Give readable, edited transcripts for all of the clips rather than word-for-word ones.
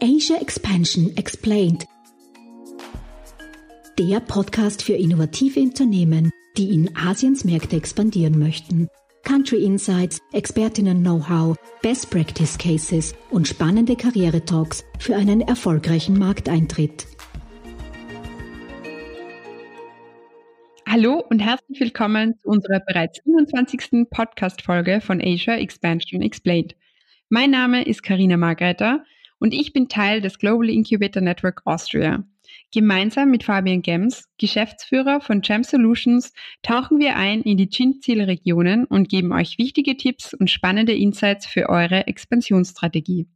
Asia Expansion Explained. Der Podcast für innovative Unternehmen, die in Asiens Märkte expandieren möchten. Country Insights, Expertinnen-Know-how, Best Practice Cases und spannende Karriere-Talks für einen erfolgreichen Markteintritt. Hallo und herzlich willkommen zu unserer bereits 27. Podcast-Folge von Asia Expansion Explained. Mein Name ist Carina Margreiter und ich bin Teil des Global Incubator Network Austria. Gemeinsam mit Fabian Gems, Geschäftsführer von Gem Solutions, tauchen wir ein in die Chin-Zielregionen und geben euch wichtige Tipps und spannende Insights für eure Expansionsstrategie.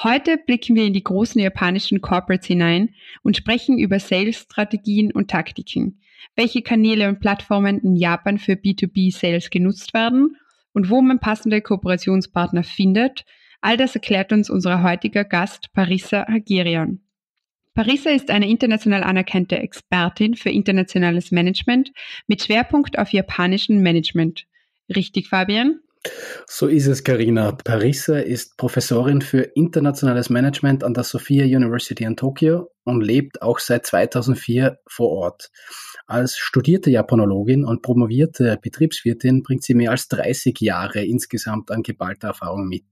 Heute blicken wir in die großen japanischen Corporates hinein und sprechen über Sales-Strategien und Taktiken, welche Kanäle und Plattformen in Japan für B2B-Sales genutzt werden und wo man passende Kooperationspartner findet. All das erklärt uns unser heutiger Gast Parisa Haghirian. Parisa ist eine international anerkannte Expertin für internationales Management mit Schwerpunkt auf japanischem Management. Richtig, Fabian? So ist es, Carina. Parisa ist Professorin für internationales Management an der Sophia University in Tokio und lebt auch seit 2004 vor Ort. Als studierte Japanologin und promovierte Betriebswirtin bringt sie mehr als 30 Jahre insgesamt an geballter Erfahrung mit.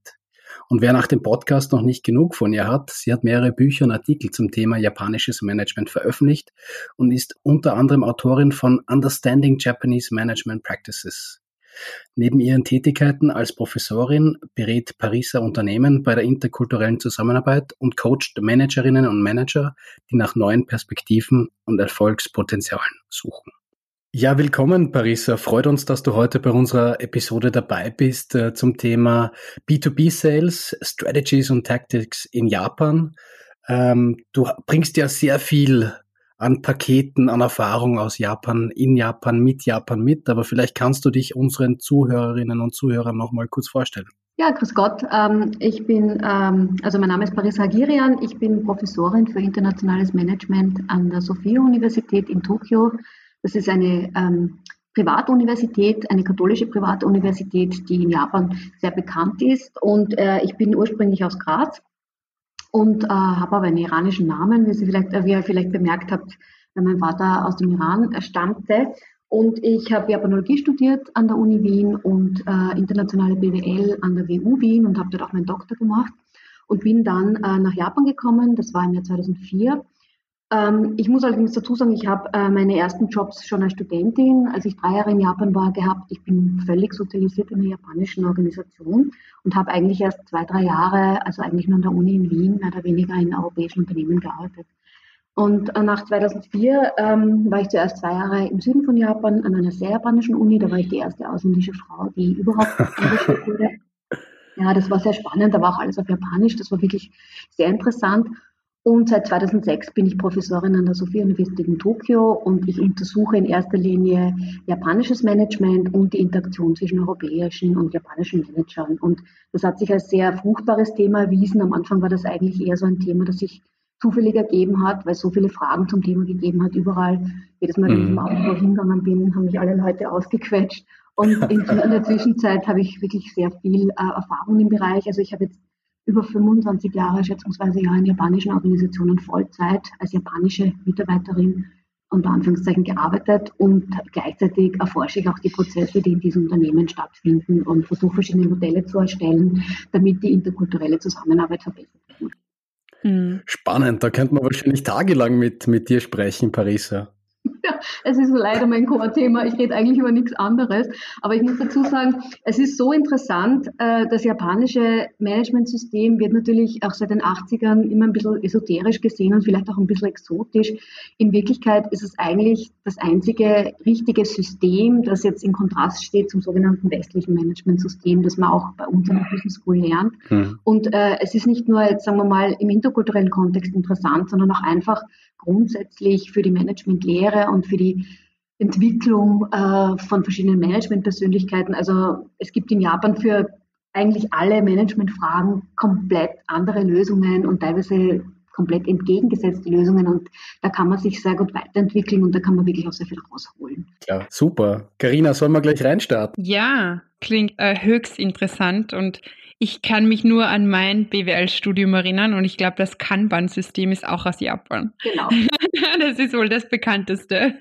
Und wer nach dem Podcast noch nicht genug von ihr hat, sie hat mehrere Bücher und Artikel zum Thema japanisches Management veröffentlicht und ist unter anderem Autorin von Understanding Japanese Management Practices. Neben ihren Tätigkeiten als Professorin berät Parisa Unternehmen bei der interkulturellen Zusammenarbeit und coacht Managerinnen und Manager, die nach neuen Perspektiven und Erfolgspotenzialen suchen. Ja, willkommen, Parisa. Freut uns, dass du heute bei unserer Episode dabei bist zum Thema B2B-Sales, Strategies und Tactics in Japan. Du bringst ja sehr viel an Paketen, an Erfahrung aus Japan, in Japan mit, aber vielleicht kannst du dich unseren Zuhörerinnen und Zuhörern nochmal kurz vorstellen. Ja, grüß Gott. Mein Name ist Parisa Haghirian. Ich bin Professorin für internationales Management an der Sophia Universität in Tokio. Das ist eine Privatuniversität, eine katholische Privatuniversität, die in Japan sehr bekannt ist. Und ich bin ursprünglich aus Graz und habe aber einen iranischen Namen, wie ihr vielleicht bemerkt habt, weil mein Vater aus dem Iran stammte. Und ich habe Japanologie studiert an der Uni Wien und internationale BWL an der WU Wien und habe dort auch meinen Doktor gemacht und bin dann nach Japan gekommen. Das war im Jahr 2004. Ich muss allerdings dazu sagen, ich habe meine ersten Jobs schon als Studentin, als ich 3 Jahre in Japan war, gehabt. Ich bin völlig sozialisiert in der japanischen Organisation und habe eigentlich erst 2-3 Jahre, also eigentlich nur an der Uni in Wien, mehr oder weniger in europäischen Unternehmen gearbeitet. Und nach 2004 war ich zuerst 2 Jahre im Süden von Japan an einer sehr japanischen Uni. Da war ich die erste ausländische Frau, die überhaupt angestellt wurde. Ja, das war sehr spannend, da war auch alles auf Japanisch. Das war wirklich sehr interessant. Und seit 2006 bin ich Professorin an der Sophia Universität in Tokio und ich untersuche in erster Linie japanisches Management und die Interaktion zwischen europäischen und japanischen Managern. Und das hat sich als sehr fruchtbares Thema erwiesen. Am Anfang war das eigentlich eher so ein Thema, das sich zufällig ergeben hat, weil es so viele Fragen zum Thema gegeben hat überall. Jedes Mal, wenn ich im Auto hingegangen bin, haben mich alle Leute ausgequetscht. Und in der Zwischenzeit habe ich wirklich sehr viel Erfahrung im Bereich. Also ich habe jetzt über 25 Jahre schätzungsweise in japanischen Organisationen Vollzeit als japanische Mitarbeiterin unter Anführungszeichen gearbeitet und gleichzeitig erforsche ich auch die Prozesse, die in diesen Unternehmen stattfinden und versuche verschiedene Modelle zu erstellen, damit die interkulturelle Zusammenarbeit verbessert wird. Spannend, da könnte man wahrscheinlich tagelang mit dir sprechen, Parisa. Ja, es ist leider mein Core-Thema. Ich rede eigentlich über nichts anderes. Aber ich muss dazu sagen, es ist so interessant, das japanische Managementsystem wird natürlich auch seit den 80ern immer ein bisschen esoterisch gesehen und vielleicht auch ein bisschen exotisch. In Wirklichkeit ist es eigentlich das einzige richtige System, das jetzt in Kontrast steht zum sogenannten westlichen Managementsystem, das man auch bei uns in der Business School lernt. Und es ist nicht nur, jetzt, sagen wir mal, im interkulturellen Kontext interessant, sondern auch einfach grundsätzlich für die Managementlehre und für die Entwicklung von verschiedenen Managementpersönlichkeiten. Also es gibt in Japan für eigentlich alle Managementfragen komplett andere Lösungen und teilweise komplett entgegengesetzte Lösungen und da kann man sich sehr gut weiterentwickeln und da kann man wirklich auch sehr viel rausholen. Ja, super. Carina, sollen wir gleich reinstarten? Ja, klingt höchst interessant und Ich kann mich nur an mein BWL-Studium erinnern und ich glaube, das Kanban-System ist auch aus Japan. Genau. Das ist wohl das bekannteste.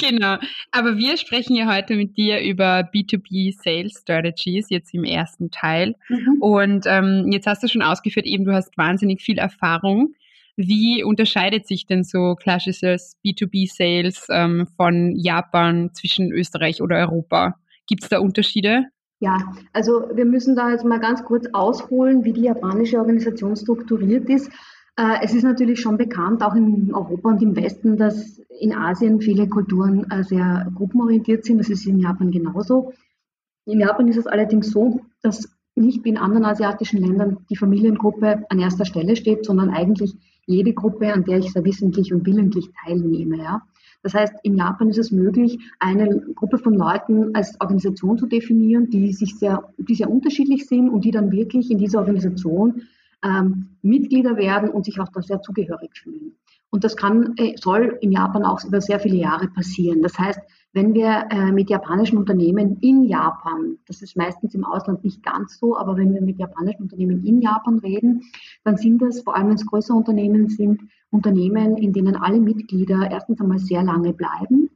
Genau. Aber wir sprechen ja heute mit dir über B2B-Sales-Strategies, jetzt im ersten Teil. Mhm. Und jetzt hast du schon ausgeführt, eben du hast wahnsinnig viel Erfahrung. Wie unterscheidet sich denn so klassisches B2B-Sales von Japan zwischen Österreich oder Europa? Gibt es da Unterschiede? Ja, also wir müssen da jetzt mal ganz kurz ausholen, wie die japanische Organisation strukturiert ist. Es ist natürlich schon bekannt, auch in Europa und im Westen, dass in Asien viele Kulturen sehr gruppenorientiert sind. Das ist in Japan genauso. In Japan ist es allerdings so, dass nicht wie in anderen asiatischen Ländern die Familiengruppe an erster Stelle steht, sondern eigentlich jede Gruppe, an der ich sehr wissentlich und willentlich teilnehme. Ja. Das heißt, in Japan ist es möglich, eine Gruppe von Leuten als Organisation zu definieren, die sehr unterschiedlich sind und die dann wirklich in dieser Organisation Mitglieder werden und sich auch da sehr zugehörig fühlen. Und das soll in Japan auch über sehr viele Jahre passieren. Das heißt, wenn wir mit japanischen Unternehmen in Japan, das ist meistens im Ausland nicht ganz so, aber wenn wir mit japanischen Unternehmen in Japan reden, dann sind das, vor allem wenn es größere Unternehmen sind, Unternehmen, in denen alle Mitglieder erstens einmal sehr lange bleiben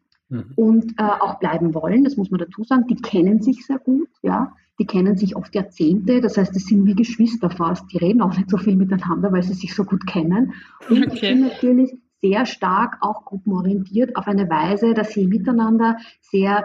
und auch bleiben wollen, das muss man dazu sagen. Die kennen sich sehr gut, ja. Die kennen sich oft Jahrzehnte, das heißt, das sind wie Geschwister fast. Die reden auch nicht so viel miteinander, weil sie sich so gut kennen. Und okay. Die sind natürlich sehr stark auch gruppenorientiert auf eine Weise, dass sie miteinander sehr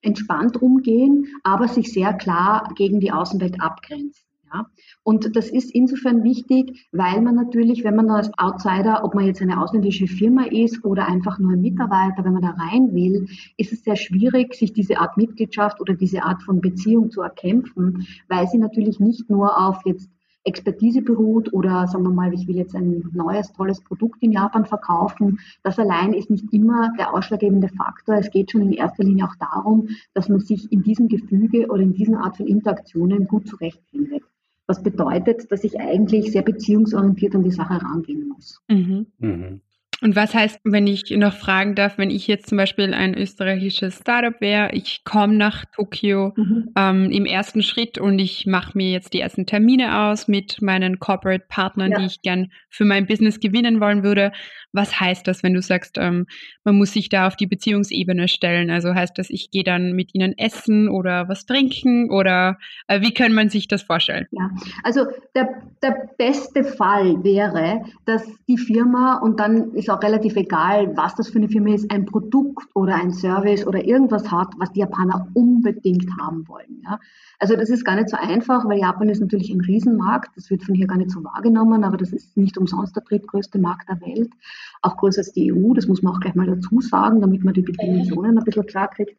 entspannt umgehen, aber sich sehr klar gegen die Außenwelt abgrenzen. Ja? Und das ist insofern wichtig, weil man natürlich, wenn man als Outsider, ob man jetzt eine ausländische Firma ist oder einfach nur ein Mitarbeiter, wenn man da rein will, ist es sehr schwierig, sich diese Art Mitgliedschaft oder diese Art von Beziehung zu erkämpfen, weil sie natürlich nicht nur auf jetzt Expertise beruht oder sagen wir mal, ich will jetzt ein neues, tolles Produkt in Japan verkaufen. Das allein ist nicht immer der ausschlaggebende Faktor. Es geht schon in erster Linie auch darum, dass man sich in diesem Gefüge oder in diesen Art von Interaktionen gut zurechtfindet. Was bedeutet, dass ich eigentlich sehr beziehungsorientiert an die Sache herangehen muss. Mhm. Mhm. Und was heißt, wenn ich noch fragen darf, wenn ich jetzt zum Beispiel ein österreichisches Startup wäre, ich komme nach Tokio im ersten Schritt und ich mache mir jetzt die ersten Termine aus mit meinen Corporate-Partnern, ja, die ich gern für mein Business gewinnen wollen würde. Was heißt das, wenn du sagst, man muss sich da auf die Beziehungsebene stellen? Also heißt das, ich gehe dann mit ihnen essen oder was trinken oder wie kann man sich das vorstellen? Ja, also der beste Fall wäre, dass die Firma, und dann ist auch relativ egal, was das für eine Firma ist, ein Produkt oder ein Service oder irgendwas hat, was die Japaner unbedingt haben wollen. Ja? Also das ist gar nicht so einfach, weil Japan ist natürlich ein Riesenmarkt, das wird von hier gar nicht so wahrgenommen, aber das ist nicht umsonst der drittgrößte Markt der Welt, auch größer als die EU, das muss man auch gleich mal dazu sagen, damit man die Dimensionen ein bisschen klar kriegt.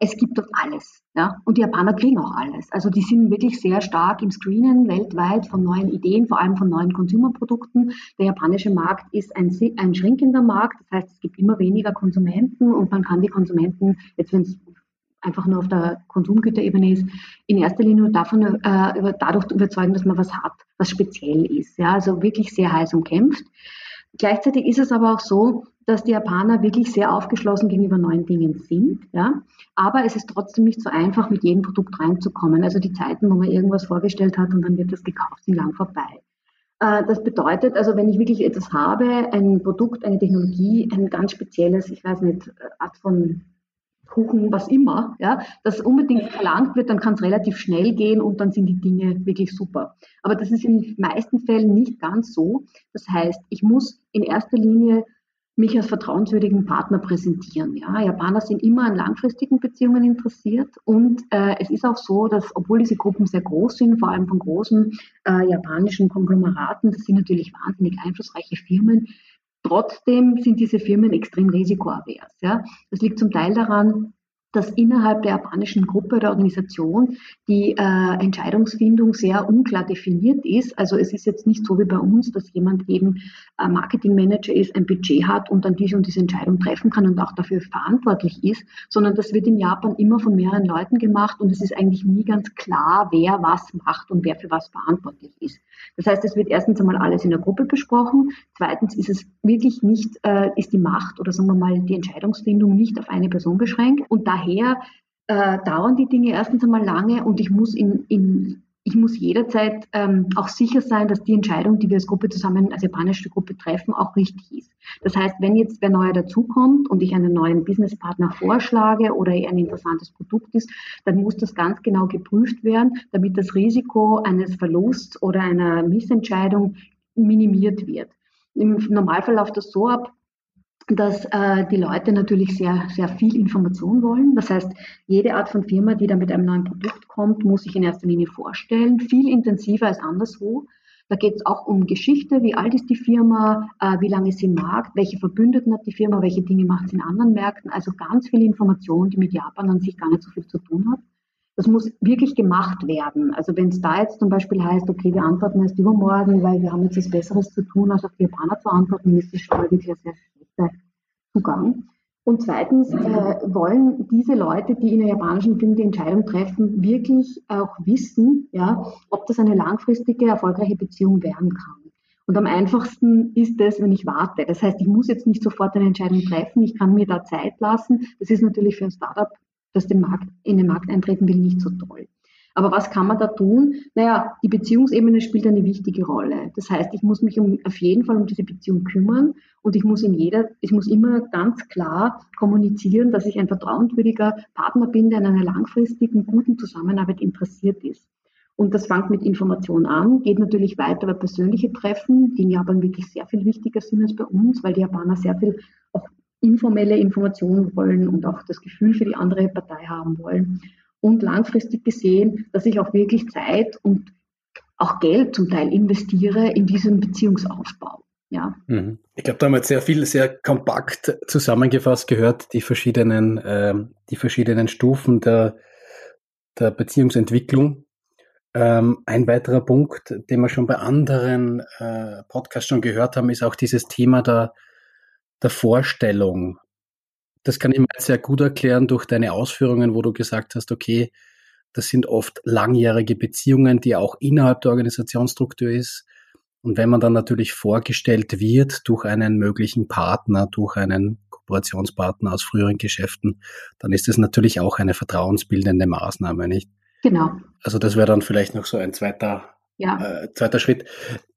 Es gibt dort alles, ja? Und die Japaner kriegen auch alles. Also die sind wirklich sehr stark im Screenen weltweit von neuen Ideen, vor allem von neuen Consumer-Produkten. Der japanische Markt ist ein schrinkender Markt, das heißt, es gibt immer weniger Konsumenten und man kann die Konsumenten, jetzt wenn es einfach nur auf der Konsumgüterebene ist, in erster Linie dadurch überzeugen, dass man was hat, was speziell ist. Ja? Also wirklich sehr heiß umkämpft. Gleichzeitig ist es aber auch so, dass die Japaner wirklich sehr aufgeschlossen gegenüber neuen Dingen sind, ja. Aber es ist trotzdem nicht so einfach, mit jedem Produkt reinzukommen. Also die Zeiten, wo man irgendwas vorgestellt hat und dann wird das gekauft, sind lang vorbei. Das bedeutet, also wenn ich wirklich etwas habe, ein Produkt, eine Technologie, ein ganz spezielles, ich weiß nicht, Art von Kuchen, was immer, ja, das unbedingt verlangt wird, dann kann es relativ schnell gehen und dann sind die Dinge wirklich super. Aber das ist in den meisten Fällen nicht ganz so. Das heißt, ich muss in erster Linie mich als vertrauenswürdigen Partner präsentieren. Ja. Japaner sind immer an langfristigen Beziehungen interessiert und es ist auch so, dass, obwohl diese Gruppen sehr groß sind, vor allem von großen japanischen Konglomeraten, das sind natürlich wahnsinnig einflussreiche Firmen, trotzdem sind diese Firmen extrem risikoavers. Ja. Das liegt zum Teil daran, dass innerhalb der japanischen Gruppe oder Organisation die Entscheidungsfindung sehr unklar definiert ist. Also es ist jetzt nicht so wie bei uns, dass jemand eben Marketingmanager ist, ein Budget hat und dann diese und diese Entscheidung treffen kann und auch dafür verantwortlich ist, sondern das wird in Japan immer von mehreren Leuten gemacht und es ist eigentlich nie ganz klar, wer was macht und wer für was verantwortlich ist. Das heißt, es wird erstens einmal alles in der Gruppe besprochen. Zweitens ist es wirklich nicht, ist die Macht oder sagen wir mal die Entscheidungsfindung nicht auf eine Person beschränkt und daher dauern die Dinge erstens einmal lange und ich muss in ich muss jederzeit auch sicher sein, dass die Entscheidung, die wir als Gruppe zusammen, als japanische Gruppe treffen, auch richtig ist. Das heißt, wenn jetzt wer Neuer dazukommt und ich einen neuen Businesspartner vorschlage oder ein interessantes Produkt ist, dann muss das ganz genau geprüft werden, damit das Risiko eines Verlusts oder einer Missentscheidung minimiert wird. Im Normalfall läuft das so ab, dass die Leute natürlich sehr, sehr viel Information wollen. Das heißt, jede Art von Firma, die da mit einem neuen Produkt kommt, muss sich in erster Linie vorstellen, viel intensiver als anderswo. Da geht es auch um Geschichte, wie alt ist die Firma, wie lange ist sie im Markt, welche Verbündeten hat die Firma, welche Dinge macht sie in anderen Märkten. Also ganz viel Information, die mit Japan an sich gar nicht so viel zu tun hat. Das muss wirklich gemacht werden. Also wenn es da jetzt zum Beispiel heißt, okay, wir antworten erst übermorgen, weil wir haben jetzt was Besseres zu tun, als auf die Japaner zu antworten, ist das schon mal wirklich sehr schlechter Zugang. Und zweitens wollen diese Leute, die in der japanischen Firma die Entscheidung treffen, wirklich auch wissen, ja, ob das eine langfristige, erfolgreiche Beziehung werden kann. Und am einfachsten ist es, wenn ich warte. Das heißt, ich muss jetzt nicht sofort eine Entscheidung treffen, ich kann mir da Zeit lassen. Das ist natürlich für ein Startup, das in den Markt eintreten will, nicht so toll. Aber was kann man da tun? Naja, die Beziehungsebene spielt eine wichtige Rolle. Das heißt, ich muss mich auf jeden Fall um diese Beziehung kümmern und ich muss immer ganz klar kommunizieren, dass ich ein vertrauenswürdiger Partner bin, der an einer langfristigen, guten Zusammenarbeit interessiert ist. Und das fängt mit Information an, geht natürlich weiter über persönliche Treffen, die in Japan wirklich sehr viel wichtiger sind als bei uns, weil die Japaner sehr viel auch informelle Informationen wollen und auch das Gefühl für die andere Partei haben wollen. Und langfristig gesehen, dass ich auch wirklich Zeit und auch Geld zum Teil investiere in diesen Beziehungsaufbau. Ja. Ich glaube, da haben wir jetzt sehr viel, sehr kompakt zusammengefasst gehört, die verschiedenen Stufen der Beziehungsentwicklung. Ein weiterer Punkt, den wir schon bei anderen Podcasts schon gehört haben, ist auch dieses Thema der Vorstellung. Das kann ich mir sehr gut erklären durch deine Ausführungen, wo du gesagt hast, okay, das sind oft langjährige Beziehungen, die auch innerhalb der Organisationsstruktur ist. Und wenn man dann natürlich vorgestellt wird durch einen möglichen Partner, durch einen Kooperationspartner aus früheren Geschäften, dann ist das natürlich auch eine vertrauensbildende Maßnahme, nicht? Genau. Also das wäre dann vielleicht noch so ein zweiter Schritt.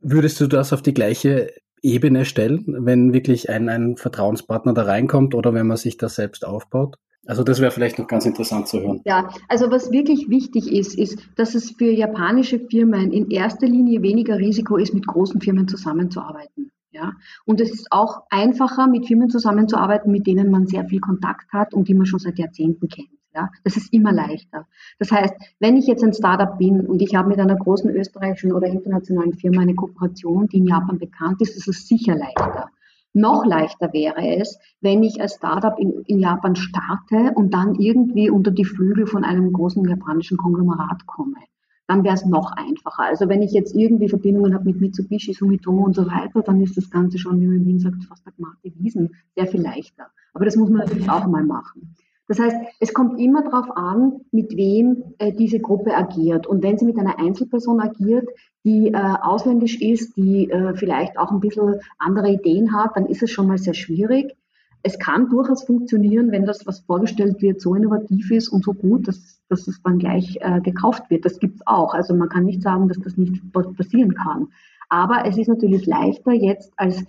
Würdest du das auf die gleiche Ebene stellen, wenn wirklich ein Vertrauenspartner da reinkommt oder wenn man sich das selbst aufbaut? Also das wäre vielleicht noch ganz interessant zu hören. Ja, also was wirklich wichtig ist, dass es für japanische Firmen in erster Linie weniger Risiko ist, mit großen Firmen zusammenzuarbeiten. Ja? Und es ist auch einfacher, mit Firmen zusammenzuarbeiten, mit denen man sehr viel Kontakt hat und die man schon seit Jahrzehnten kennt. Ja, das ist immer leichter. Das heißt, wenn ich jetzt ein Startup bin und ich habe mit einer großen österreichischen oder internationalen Firma eine Kooperation, die in Japan bekannt ist, ist es sicher leichter. Noch leichter wäre es, wenn ich als Startup in Japan starte und dann irgendwie unter die Flügel von einem großen japanischen Konglomerat komme. Dann wäre es noch einfacher. Also wenn ich jetzt irgendwie Verbindungen habe mit Mitsubishi, Sumitomo und so weiter, dann ist das Ganze schon, wie man in Wien sagt, fast Matte Wiesen, sehr viel leichter. Aber das muss man natürlich auch mal machen. Das heißt, es kommt immer darauf an, mit wem diese Gruppe agiert. Und wenn sie mit einer Einzelperson agiert, die ausländisch ist, die vielleicht auch ein bisschen andere Ideen hat, dann ist es schon mal sehr schwierig. Es kann durchaus funktionieren, wenn das, was vorgestellt wird, so innovativ ist und so gut, dass es dann gleich gekauft wird. Das gibt's auch. Also man kann nicht sagen, dass das nicht passieren kann. Aber es ist natürlich leichter jetzt als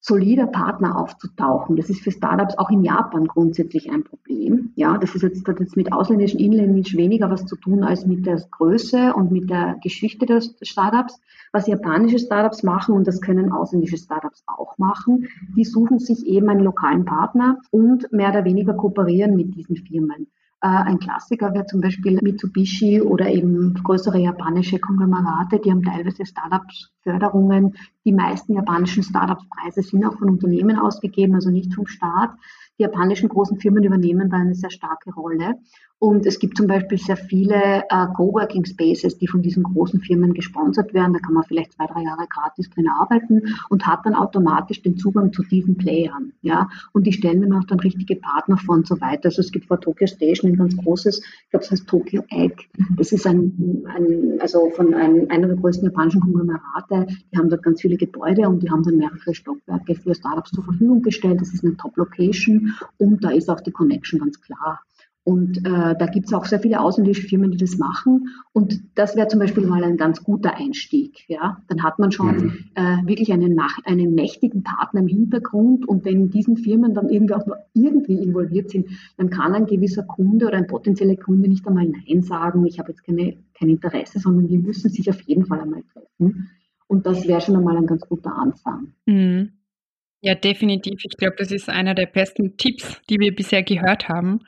solider Partner aufzutauchen. Das ist für Startups auch in Japan grundsätzlich ein Problem. Ja, das hat jetzt mit ausländischen, inländischen weniger was zu tun als mit der Größe und mit der Geschichte des Startups. Was japanische Startups machen, und das können ausländische Startups auch machen, die suchen sich eben einen lokalen Partner und mehr oder weniger kooperieren mit diesen Firmen. Ein Klassiker wäre zum Beispiel Mitsubishi oder eben größere japanische Konglomerate, die haben teilweise Startup-Förderungen. Die meisten japanischen Startup-Preise sind auch von Unternehmen ausgegeben, also nicht vom Staat. Die japanischen großen Firmen übernehmen da eine sehr starke Rolle. Und es gibt zum Beispiel sehr viele Coworking Spaces, die von diesen großen Firmen gesponsert werden. Da kann man vielleicht 2-3 Jahre gratis drin arbeiten und hat dann automatisch den Zugang zu diesen Playern. Ja? Und die stellen dann auch dann richtige Partner vor und so weiter. Also es gibt vor Tokyo Station ein ganz großes, ich glaube es heißt Tokyo Egg. Das ist einer der größten japanischen Konglomerate. Die haben dort ganz viele Gebäude und die haben dann mehrere Stockwerke für Startups zur Verfügung gestellt. Das ist eine Top-Location und da ist auch die Connection ganz klar. Und da gibt es auch sehr viele ausländische Firmen, die das machen. Und das wäre zum Beispiel mal ein ganz guter Einstieg. Ja? Dann hat man schon wirklich einen mächtigen Partner im Hintergrund. Und wenn diesen Firmen dann irgendwie auch nur irgendwie involviert sind, dann kann ein gewisser Kunde oder ein potenzieller Kunde nicht einmal Nein sagen, ich habe jetzt kein Interesse, sondern wir müssen sich auf jeden Fall einmal treffen. Und das wäre schon einmal ein ganz guter Anfang. Mhm. Ja, definitiv. Ich glaube, das ist einer der besten Tipps, die wir bisher gehört haben.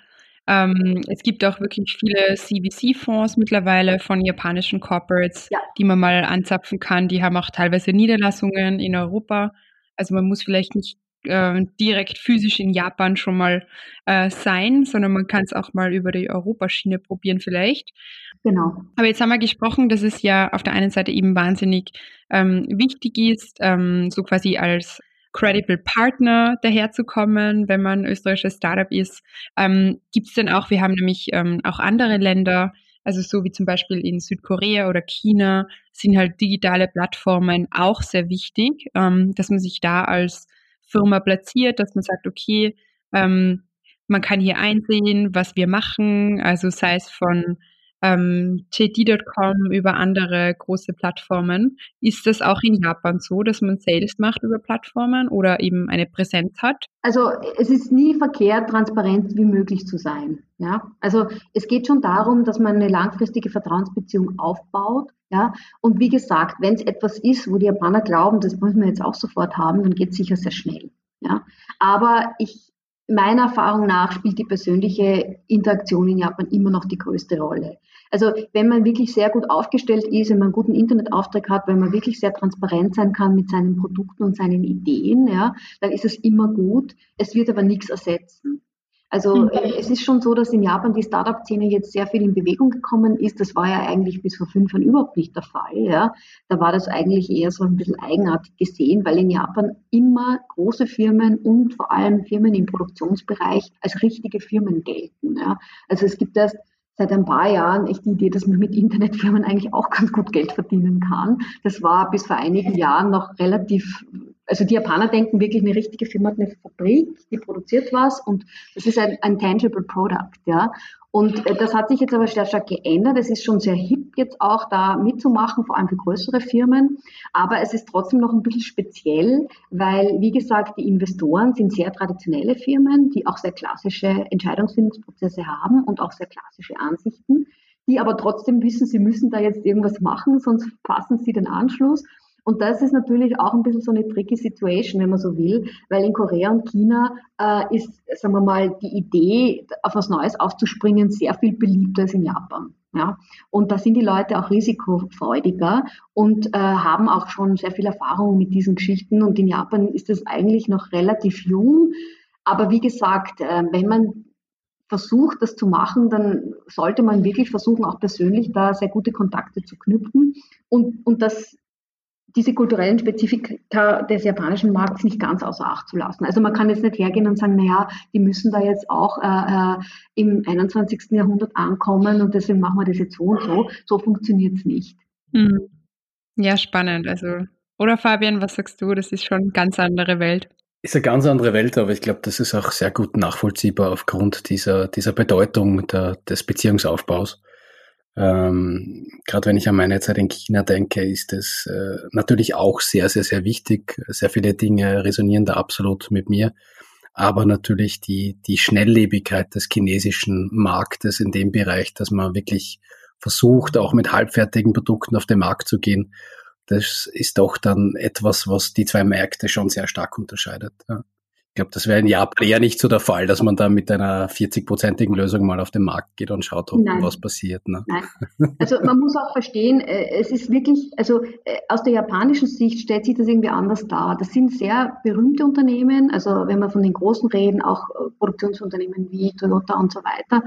Es gibt auch wirklich viele CVC-Fonds mittlerweile von japanischen Corporates, die man mal anzapfen kann. Die haben auch teilweise Niederlassungen in Europa. Also man muss vielleicht nicht direkt physisch in Japan schon mal sein, sondern man kann es auch mal über die Europaschiene probieren vielleicht. Genau. Aber jetzt haben wir gesprochen, dass es ja auf der einen Seite eben wahnsinnig wichtig ist, so quasi als credible Partner daherzukommen, wenn man österreichisches Startup ist. Gibt es denn auch, wir haben nämlich auch andere Länder, also so wie zum Beispiel in Südkorea oder China, sind halt digitale Plattformen auch sehr wichtig, dass man sich da als Firma platziert, dass man sagt, okay, man kann hier einsehen, was wir machen, also sei es von JD.com über andere große Plattformen. Ist das auch in Japan so, dass man Sales macht über Plattformen oder eben eine Präsenz hat? Also es ist nie verkehrt, transparent wie möglich zu sein. Ja? Also es geht schon darum, dass man eine langfristige Vertrauensbeziehung aufbaut. Ja? Und wie gesagt, wenn es etwas ist, wo die Japaner glauben, das müssen wir jetzt auch sofort haben, dann geht es sicher sehr schnell. Ja? Aber meiner Erfahrung nach spielt die persönliche Interaktion in Japan immer noch die größte Rolle. Also wenn man wirklich sehr gut aufgestellt ist, wenn man einen guten Internetauftrag hat, wenn man wirklich sehr transparent sein kann mit seinen Produkten und seinen Ideen, ja, dann ist es immer gut. Es wird aber nichts ersetzen. Also es ist schon so, dass in Japan die Startup-Szene jetzt sehr viel in Bewegung gekommen ist. Das war ja eigentlich bis vor 5 Jahren überhaupt nicht der Fall. Ja. Da war das eigentlich eher so ein bisschen eigenartig gesehen, weil in Japan immer große Firmen und vor allem Firmen im Produktionsbereich als richtige Firmen gelten. Ja. Also es gibt erst seit ein paar Jahren echt die Idee, dass man mit Internetfirmen eigentlich auch ganz gut Geld verdienen kann. Das war bis vor einigen Jahren noch relativ... Also die Japaner denken wirklich, eine richtige Firma hat eine Fabrik, die produziert was und das ist ein tangible Product, ja. Und das hat sich jetzt aber sehr stark geändert. Es ist schon sehr hip jetzt auch da mitzumachen, vor allem für größere Firmen. Aber es ist trotzdem noch ein bisschen speziell, weil, wie gesagt, die Investoren sind sehr traditionelle Firmen, die auch sehr klassische Entscheidungsfindungsprozesse haben und auch sehr klassische Ansichten, die aber trotzdem wissen, sie müssen da jetzt irgendwas machen, sonst verpassen sie den Anschluss. Und das ist natürlich auch ein bisschen so eine tricky Situation, wenn man so will, weil in Korea und China ist, sagen wir mal, die Idee, auf was Neues aufzuspringen, sehr viel beliebter als in Japan. Ja? Und da sind die Leute auch risikofreudiger und haben auch schon sehr viel Erfahrung mit diesen Geschichten. Und in Japan ist das eigentlich noch relativ jung. Aber wie gesagt, wenn man versucht, das zu machen, dann sollte man wirklich versuchen, auch persönlich da sehr gute Kontakte zu knüpfen und das diese kulturellen Spezifika des japanischen Markts nicht ganz außer Acht zu lassen. Also man kann jetzt nicht hergehen und sagen, naja, die müssen da jetzt auch im 21. Jahrhundert ankommen und deswegen machen wir das jetzt so und so. So funktioniert es nicht. Mhm. Ja, spannend. Also, oder Fabian, was sagst du? Das ist schon eine ganz andere Welt. Ist eine ganz andere Welt, aber ich glaube, das ist auch sehr gut nachvollziehbar aufgrund dieser Bedeutung des Beziehungsaufbaus. Gerade wenn ich an meine Zeit in China denke, ist das natürlich auch sehr, sehr, sehr wichtig. Sehr viele Dinge resonieren da absolut mit mir. Aber natürlich die Schnelllebigkeit des chinesischen Marktes in dem Bereich, dass man wirklich versucht, auch mit halbfertigen Produkten auf den Markt zu gehen, das ist doch dann etwas, was die zwei Märkte schon sehr stark unterscheidet. Ja. Ich glaube, das wäre in Japan eher nicht so der Fall, dass man da mit einer 40-prozentigen Lösung mal auf den Markt geht und schaut, ob was passiert. Ne? Nein. Also man muss auch verstehen, es ist wirklich, also aus der japanischen Sicht stellt sich das irgendwie anders dar. Das sind sehr berühmte Unternehmen, also wenn wir von den Großen reden, auch Produktionsunternehmen wie Toyota und so weiter,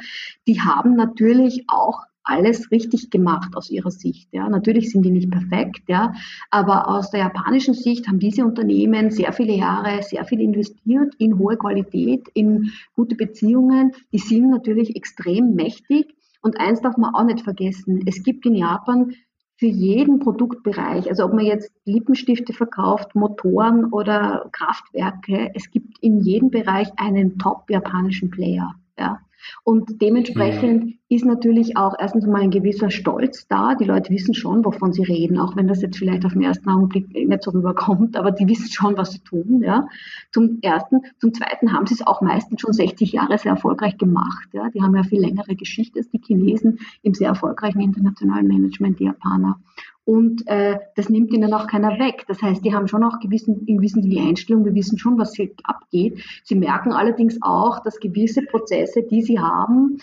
die haben natürlich auch alles richtig gemacht aus ihrer Sicht. Ja. Natürlich sind die nicht perfekt, ja, aber aus der japanischen Sicht haben diese Unternehmen sehr viele Jahre, sehr viel investiert in hohe Qualität, in gute Beziehungen. Die sind natürlich extrem mächtig. Und eins darf man auch nicht vergessen, es gibt in Japan für jeden Produktbereich, also ob man jetzt Lippenstifte verkauft, Motoren oder Kraftwerke, es gibt in jedem Bereich einen top japanischen Player. Ja. Und dementsprechend ist natürlich auch erstens mal ein gewisser Stolz da. Die Leute wissen schon, wovon sie reden, auch wenn das jetzt vielleicht auf den ersten Augenblick nicht so rüberkommt, aber die wissen schon, was sie tun. Ja. Zum Ersten. Zum Zweiten haben sie es auch meistens schon 60 Jahre sehr erfolgreich gemacht. Ja. Die haben ja viel längere Geschichte als die Chinesen im sehr erfolgreichen internationalen Management, die Japaner. Und das nimmt ihnen auch keiner weg. Das heißt, die haben schon auch in gewissen die Einstellung, wir wissen schon, was hier abgeht. Sie merken allerdings auch, dass gewisse Prozesse, die sie haben,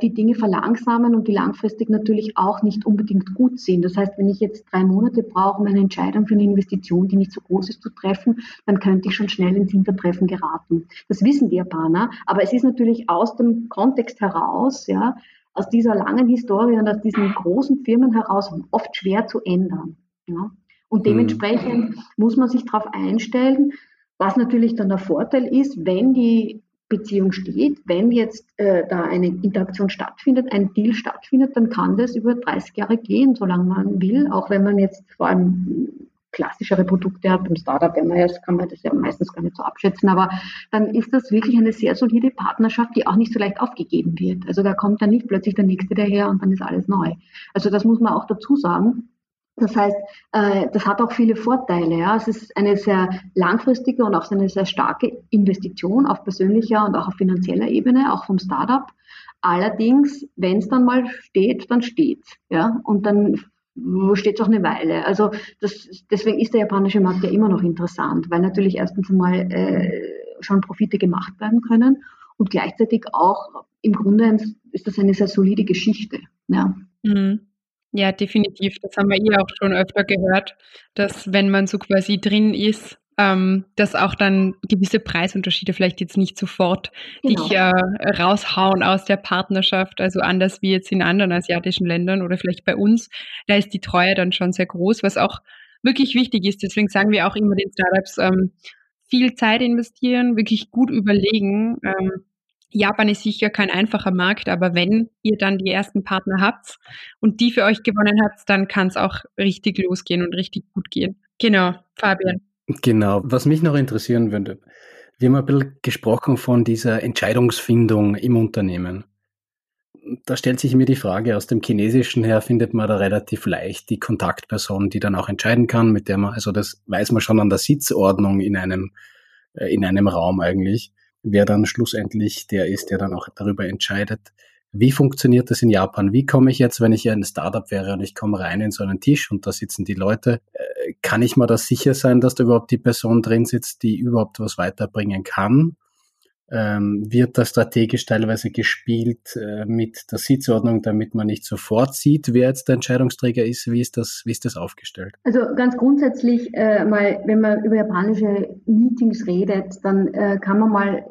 die Dinge verlangsamen und die langfristig natürlich auch nicht unbedingt gut sind. Das heißt, wenn ich jetzt 3 Monate brauche, um eine Entscheidung für eine Investition, die nicht so groß ist, zu treffen, dann könnte ich schon schnell ins Hintertreffen geraten. Das wissen die Japaner, aber es ist natürlich aus dem Kontext heraus, ja, aus dieser langen Historie und aus diesen großen Firmen heraus oft schwer zu ändern. Ja. Und dementsprechend muss man sich darauf einstellen, was natürlich dann der Vorteil ist, wenn die Beziehung steht, wenn jetzt da eine Interaktion stattfindet, ein Deal stattfindet, dann kann das über 30 Jahre gehen, solange man will, auch wenn man jetzt vor allem klassischere Produkte hat, im Startup, wenn man ist, kann man das ja meistens gar nicht so abschätzen, aber dann ist das wirklich eine sehr solide Partnerschaft, die auch nicht so leicht aufgegeben wird. Also da kommt dann nicht plötzlich der Nächste daher und dann ist alles neu. Also das muss man auch dazu sagen. Das heißt, das hat auch viele Vorteile. Ja. Es ist eine sehr langfristige und auch eine sehr starke Investition auf persönlicher und auch auf finanzieller Ebene, auch vom Startup. Allerdings, wenn es dann mal steht, dann steht's. Ja. Und dann steht es auch eine Weile. Also deswegen ist der japanische Markt ja immer noch interessant, weil natürlich erstens mal schon Profite gemacht werden können und gleichzeitig auch im Grunde ist das eine sehr solide Geschichte. Ja. Mhm. Ja, definitiv. Das haben wir auch schon öfter gehört, dass wenn man so quasi drin ist, dass auch dann gewisse Preisunterschiede vielleicht jetzt nicht sofort dich raushauen aus der Partnerschaft, also anders wie jetzt in anderen asiatischen Ländern oder vielleicht bei uns. Da ist die Treue dann schon sehr groß, was auch wirklich wichtig ist. Deswegen sagen wir auch immer den Startups, viel Zeit investieren, wirklich gut überlegen. Japan ist sicher kein einfacher Markt, aber wenn ihr dann die ersten Partner habt und die für euch gewonnen habt, dann kann es auch richtig losgehen und richtig gut gehen. Genau, Fabian. Genau, was mich noch interessieren würde, wir haben ein bisschen gesprochen von dieser Entscheidungsfindung im Unternehmen. Da stellt sich mir die Frage, aus dem Chinesischen her findet man da relativ leicht die Kontaktperson, die dann auch entscheiden kann, mit der man, also das weiß man schon an der Sitzordnung in einem Raum eigentlich, wer dann schlussendlich der ist, der dann auch darüber entscheidet, wie funktioniert das in Japan? Wie komme ich jetzt, wenn ich ein Startup wäre und ich komme rein in so einen Tisch und da sitzen die Leute, kann ich mir da sicher sein, dass da überhaupt die Person drin sitzt, die überhaupt was weiterbringen kann? Wird da strategisch teilweise gespielt mit der Sitzordnung, damit man nicht sofort sieht, wer jetzt der Entscheidungsträger ist? Wie ist das aufgestellt? Also ganz grundsätzlich mal, wenn man über japanische Meetings redet, dann kann man mal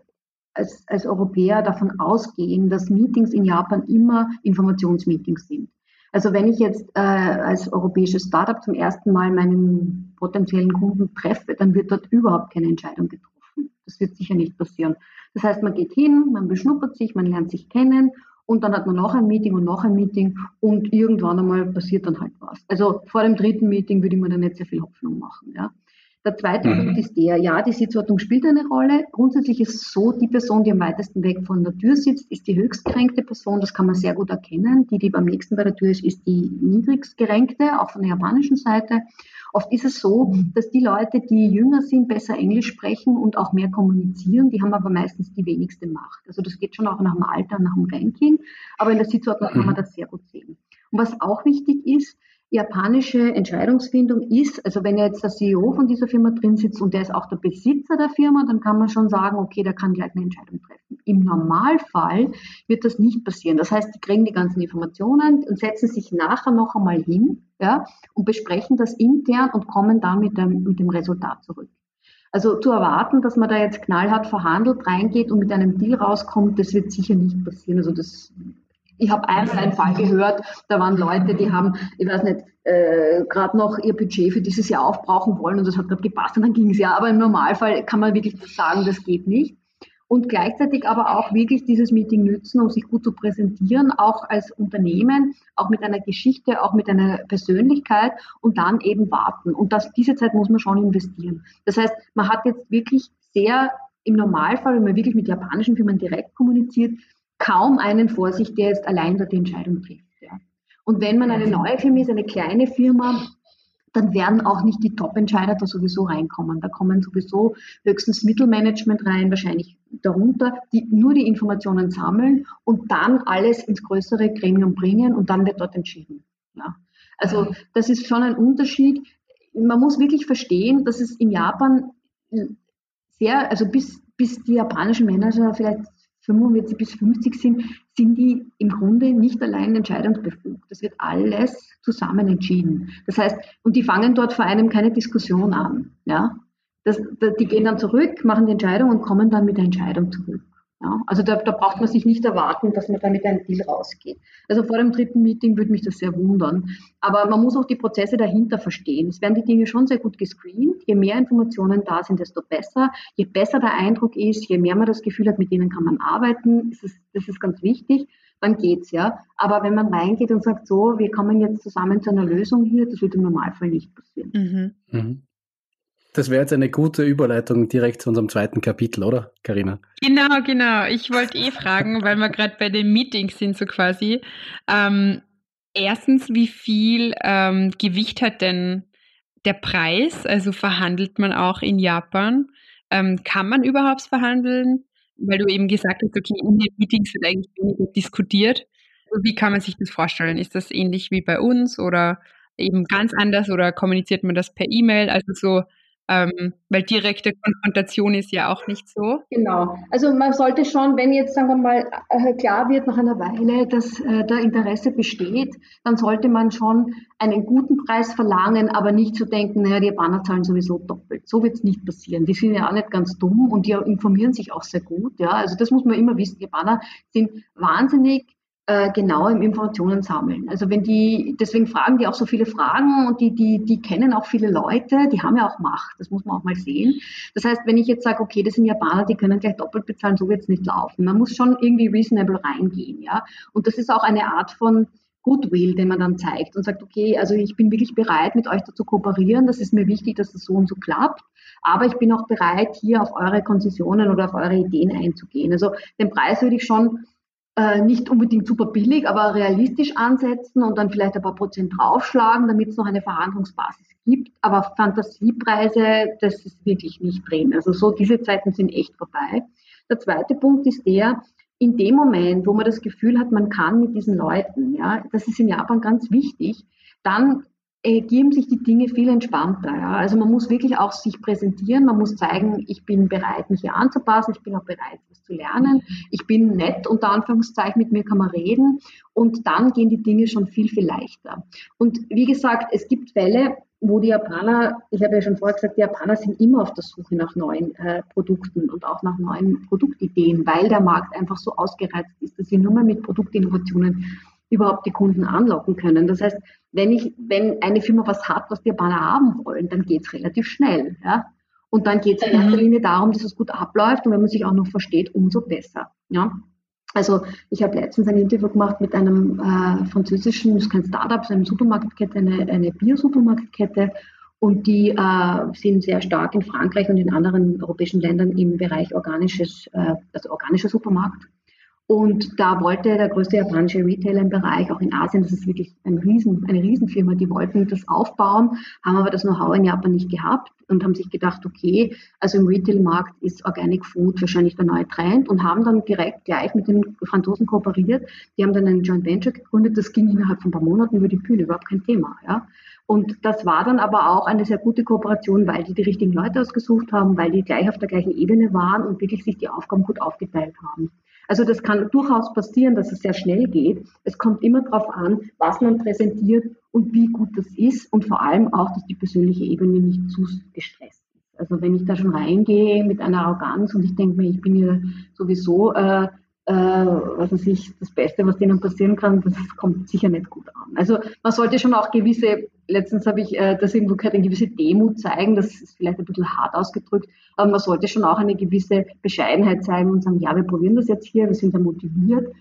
als Europäer davon ausgehen, dass Meetings in Japan immer Informationsmeetings sind. Also wenn ich jetzt als europäisches Startup zum ersten Mal meinen potenziellen Kunden treffe, dann wird dort überhaupt keine Entscheidung getroffen. Das wird sicher nicht passieren. Das heißt, man geht hin, man beschnuppert sich, man lernt sich kennen und dann hat man noch ein Meeting und irgendwann einmal passiert dann halt was. Also vor dem 3. Meeting würde ich mir dann nicht sehr viel Hoffnung machen, ja. Der zweite Punkt ist der, ja, die Sitzordnung spielt eine Rolle. Grundsätzlich ist es so, die Person, die am weitesten weg von der Tür sitzt, ist die höchstgerenkte Person. Das kann man sehr gut erkennen. Die am nächsten bei der Tür ist, ist die niedrigstgerenkte, auch von der japanischen Seite. Oft ist es so, dass die Leute, die jünger sind, besser Englisch sprechen und auch mehr kommunizieren. Die haben aber meistens die wenigste Macht. Also das geht schon auch nach dem Alter, nach dem Ranking. Aber in der Sitzordnung kann man das sehr gut sehen. Und was auch wichtig ist, japanische Entscheidungsfindung ist, also wenn jetzt der CEO von dieser Firma drin sitzt und der ist auch der Besitzer der Firma, dann kann man schon sagen, okay, der kann gleich eine Entscheidung treffen. Im Normalfall wird das nicht passieren. Das heißt, die kriegen die ganzen Informationen und setzen sich nachher noch einmal hin, ja, und besprechen das intern und kommen dann mit dem Resultat zurück. Also zu erwarten, dass man da jetzt knallhart verhandelt, reingeht und mit einem Deal rauskommt, das wird sicher nicht passieren. Also ich habe einmal einen Fall gehört, da waren Leute, die haben, ich weiß nicht, gerade noch ihr Budget für dieses Jahr aufbrauchen wollen und das hat gerade gepasst und dann ging es ja. Aber im Normalfall kann man wirklich sagen, das geht nicht. Und gleichzeitig aber auch wirklich dieses Meeting nützen, um sich gut zu präsentieren, auch als Unternehmen, auch mit einer Geschichte, auch mit einer Persönlichkeit und dann eben warten. Und diese Zeit muss man schon investieren. Das heißt, man hat jetzt wirklich sehr im Normalfall, wenn man wirklich mit japanischen Firmen direkt kommuniziert, kaum einen vor sich, der jetzt allein dort die Entscheidung trifft. Ja. Und wenn man eine neue Firma ist, eine kleine Firma, dann werden auch nicht die Top-Entscheider da sowieso reinkommen. Da kommen sowieso höchstens Mittelmanagement rein, wahrscheinlich darunter, die nur die Informationen sammeln und dann alles ins größere Gremium bringen und dann wird dort entschieden. Ja. Also das ist schon ein Unterschied. Man muss wirklich verstehen, dass es in Japan sehr, also bis die japanischen Manager vielleicht 45 bis 50 sind die im Grunde nicht allein entscheidungsbefugt. Das wird alles zusammen entschieden. Das heißt, und die fangen dort vor einem keine Diskussion an. Ja? Die gehen dann zurück, machen die Entscheidung und kommen dann mit der Entscheidung zurück. Ja? Also da braucht man sich nicht erwarten, dass man da mit einem Deal rausgeht. Also vor dem dritten Meeting würde mich das sehr wundern. Aber man muss auch die Prozesse dahinter verstehen. Es werden die Dinge schon sehr gut gescreent. Je mehr Informationen da sind, desto besser. Je besser der Eindruck ist, je mehr man das Gefühl hat, mit denen kann man arbeiten, das ist ganz wichtig, dann geht's ja. Aber wenn man reingeht und sagt, so, wir kommen jetzt zusammen zu einer Lösung hier, das wird im Normalfall nicht passieren. Mhm. Mhm. Das wäre jetzt eine gute Überleitung direkt zu unserem zweiten Kapitel, oder, Carina? Genau. Ich wollte fragen, weil wir gerade bei den Meetings sind, so quasi. Erstens, wie viel Gewicht hat denn der Preis? Also verhandelt man auch in Japan? Kann man überhaupt verhandeln? Weil du eben gesagt hast, okay, in den Meetings wird eigentlich weniger diskutiert. Wie kann man sich das vorstellen? Ist das ähnlich wie bei uns oder eben ganz anders oder kommuniziert man das per E-Mail? Also so, weil direkte Konfrontation ist ja auch nicht so. Genau. Also man sollte schon, wenn jetzt, sagen wir mal, klar wird nach einer Weile, dass da Interesse besteht, dann sollte man schon einen guten Preis verlangen, aber nicht zu denken, naja, die Japaner zahlen sowieso doppelt. So wird es nicht passieren. Die sind ja auch nicht ganz dumm und die informieren sich auch sehr gut. Ja, also das muss man immer wissen. Japaner sind wahnsinnig genau im Informationen sammeln. Also wenn die, deswegen fragen die auch so viele Fragen und die kennen auch viele Leute, die haben ja auch Macht, das muss man auch mal sehen. Das heißt, wenn ich jetzt sage, okay, das sind Japaner, die können gleich doppelt bezahlen, so wird es nicht laufen. Man muss schon irgendwie reasonable reingehen, ja. Und das ist auch eine Art von Goodwill, den man dann zeigt und sagt, okay, also ich bin wirklich bereit, mit euch dazu kooperieren, das ist mir wichtig, dass das so und so klappt, aber ich bin auch bereit, hier auf eure Konzessionen oder auf eure Ideen einzugehen. Also den Preis würde ich schon nicht unbedingt super billig, aber realistisch ansetzen und dann vielleicht ein paar Prozent draufschlagen, damit es noch eine Verhandlungsbasis gibt. Aber Fantasiepreise, das ist wirklich nicht drin. Also so diese Zeiten sind echt vorbei. Der zweite Punkt ist der, in dem Moment, wo man das Gefühl hat, man kann mit diesen Leuten, ja, das ist in Japan ganz wichtig, dann geben sich die Dinge viel entspannter. Ja. Also man muss wirklich auch sich präsentieren, man muss zeigen, ich bin bereit, mich hier anzupassen, ich bin auch bereit, was zu lernen, ich bin nett, unter Anführungszeichen, mit mir kann man reden und dann gehen die Dinge schon viel, viel leichter. Und wie gesagt, es gibt Fälle, wo die Japaner, ich habe ja schon vorher gesagt, die Japaner sind immer auf der Suche nach neuen Produkten und auch nach neuen Produktideen, weil der Markt einfach so ausgereizt ist, dass sie nur mal mit Produktinnovationen überhaupt die Kunden anlocken können. Das heißt, wenn eine Firma was hat, was die Japaner haben wollen, dann geht es relativ schnell. Ja? Und dann geht es in erster Linie darum, dass es gut abläuft und wenn man sich auch noch versteht, umso besser. Ja? Also ich habe letztens ein Interview gemacht mit einem französischen, das ist kein Startup, sondern eine Supermarktkette, eine Bio-Supermarktkette und die sind sehr stark in Frankreich und in anderen europäischen Ländern im Bereich organischer Supermarkt. Und da wollte der größte japanische Retailer im Bereich, auch in Asien, das ist wirklich eine Riesenfirma, die wollten das aufbauen, haben aber das Know-how in Japan nicht gehabt und haben sich gedacht, okay, also im Retail-Markt ist Organic Food wahrscheinlich der neue Trend und haben dann direkt gleich mit den Franzosen kooperiert. Die haben dann einen Joint Venture gegründet, das ging innerhalb von ein paar Monaten über die Bühne, überhaupt kein Thema, ja. Und das war dann aber auch eine sehr gute Kooperation, weil die richtigen Leute ausgesucht haben, weil die gleich auf der gleichen Ebene waren und wirklich sich die Aufgaben gut aufgeteilt haben. Also das kann durchaus passieren, dass es sehr schnell geht. Es kommt immer darauf an, was man präsentiert und wie gut das ist und vor allem auch, dass die persönliche Ebene nicht zu gestresst ist. Also wenn ich da schon reingehe mit einer Arroganz und ich denke mir, ich bin ja sowieso, was weiß ich, das Beste, was denen passieren kann, das kommt sicher nicht gut an. Also man sollte schon auch gewisse, letztens habe ich das irgendwo gehört, eine gewisse Demut zeigen, das ist vielleicht ein bisschen hart ausgedrückt, aber man sollte schon auch eine gewisse Bescheidenheit zeigen und sagen, ja, wir probieren das jetzt hier, wir sind da motiviert,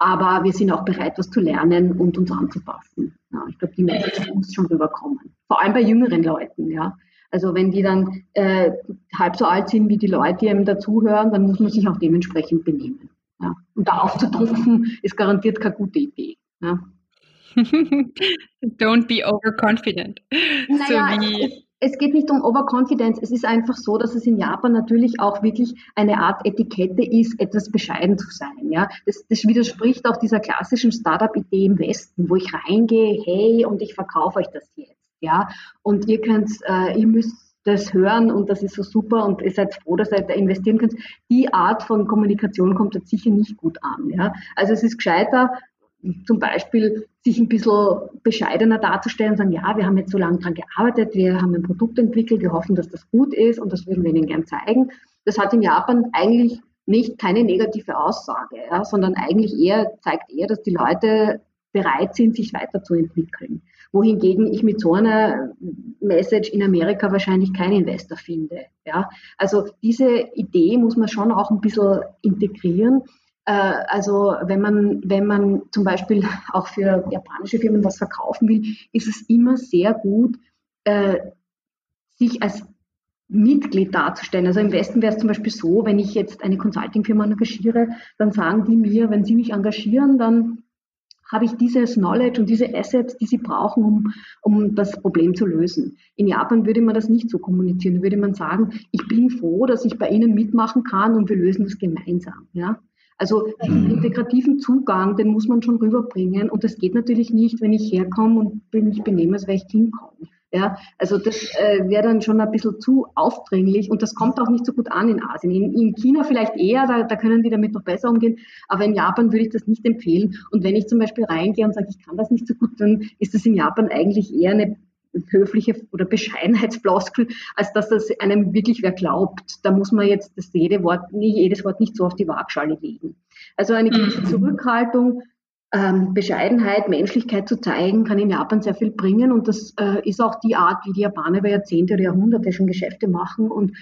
aber wir sind auch bereit, was zu lernen und uns anzupassen. Ja, ich glaube, die Message muss schon rüberkommen, vor allem bei jüngeren Leuten, ja. Also wenn die dann halb so alt sind wie die Leute, die einem dazuhören, dann muss man sich auch dementsprechend benehmen. Ja. Und da aufzutrumpfen ist garantiert keine gute Idee. Ja. Don't be overconfident. Naja, so wie es geht nicht um Overconfidence. Es ist einfach so, dass es in Japan natürlich auch wirklich eine Art Etikette ist, etwas bescheiden zu sein. Ja? Das widerspricht auch dieser klassischen Startup-Idee im Westen, wo ich reingehe, hey, und ich verkaufe euch das jetzt. Ja? Und ihr müsst das hören und das ist so super und ihr seid froh, dass ihr da investieren könnt. Die Art von Kommunikation kommt jetzt sicher nicht gut an. Ja? Also es ist gescheiter, zum Beispiel sich ein bisschen bescheidener darzustellen und sagen, ja, wir haben jetzt so lange dran gearbeitet, wir haben ein Produkt entwickelt, wir hoffen, dass das gut ist und das würden wir Ihnen gern zeigen. Das hat in Japan eigentlich keine negative Aussage, ja, sondern eigentlich zeigt eher, dass die Leute bereit sind, sich weiterzuentwickeln. Wohingegen ich mit so einer Message in Amerika wahrscheinlich keinen Investor finde. Ja? Also diese Idee muss man schon auch ein bisschen integrieren. Also wenn man zum Beispiel auch für japanische Firmen was verkaufen will, ist es immer sehr gut, sich als Mitglied darzustellen. Also im Westen wäre es zum Beispiel so, wenn ich jetzt eine Consulting-Firma engagiere, dann sagen die mir, wenn sie mich engagieren, dann habe ich dieses Knowledge und diese Assets, die sie brauchen, um das Problem zu lösen. In Japan würde man das nicht so kommunizieren, würde man sagen, ich bin froh, dass ich bei Ihnen mitmachen kann und wir lösen das gemeinsam. Ja? Also den integrativen Zugang, den muss man schon rüberbringen und das geht natürlich nicht, wenn ich herkomme und mich benehme, als wäre ich King Kong. Ja? Also das wäre dann schon ein bisschen zu aufdringlich und das kommt auch nicht so gut an in Asien. In China vielleicht eher, da können die damit noch besser umgehen, aber in Japan würde ich das nicht empfehlen und wenn ich zum Beispiel reingehe und sage, ich kann das nicht so gut, dann ist das in Japan eigentlich eher eine höfliche oder Bescheidenheitsfloskel, als dass das einem wirklich wer glaubt. Da muss man jetzt jedes Wort nicht so auf die Waagschale legen. Also eine gewisse Zurückhaltung, Bescheidenheit, Menschlichkeit zu zeigen, kann in Japan sehr viel bringen und das ist auch die Art, wie die Japaner über Jahrzehnte oder Jahrhunderte schon Geschäfte machen und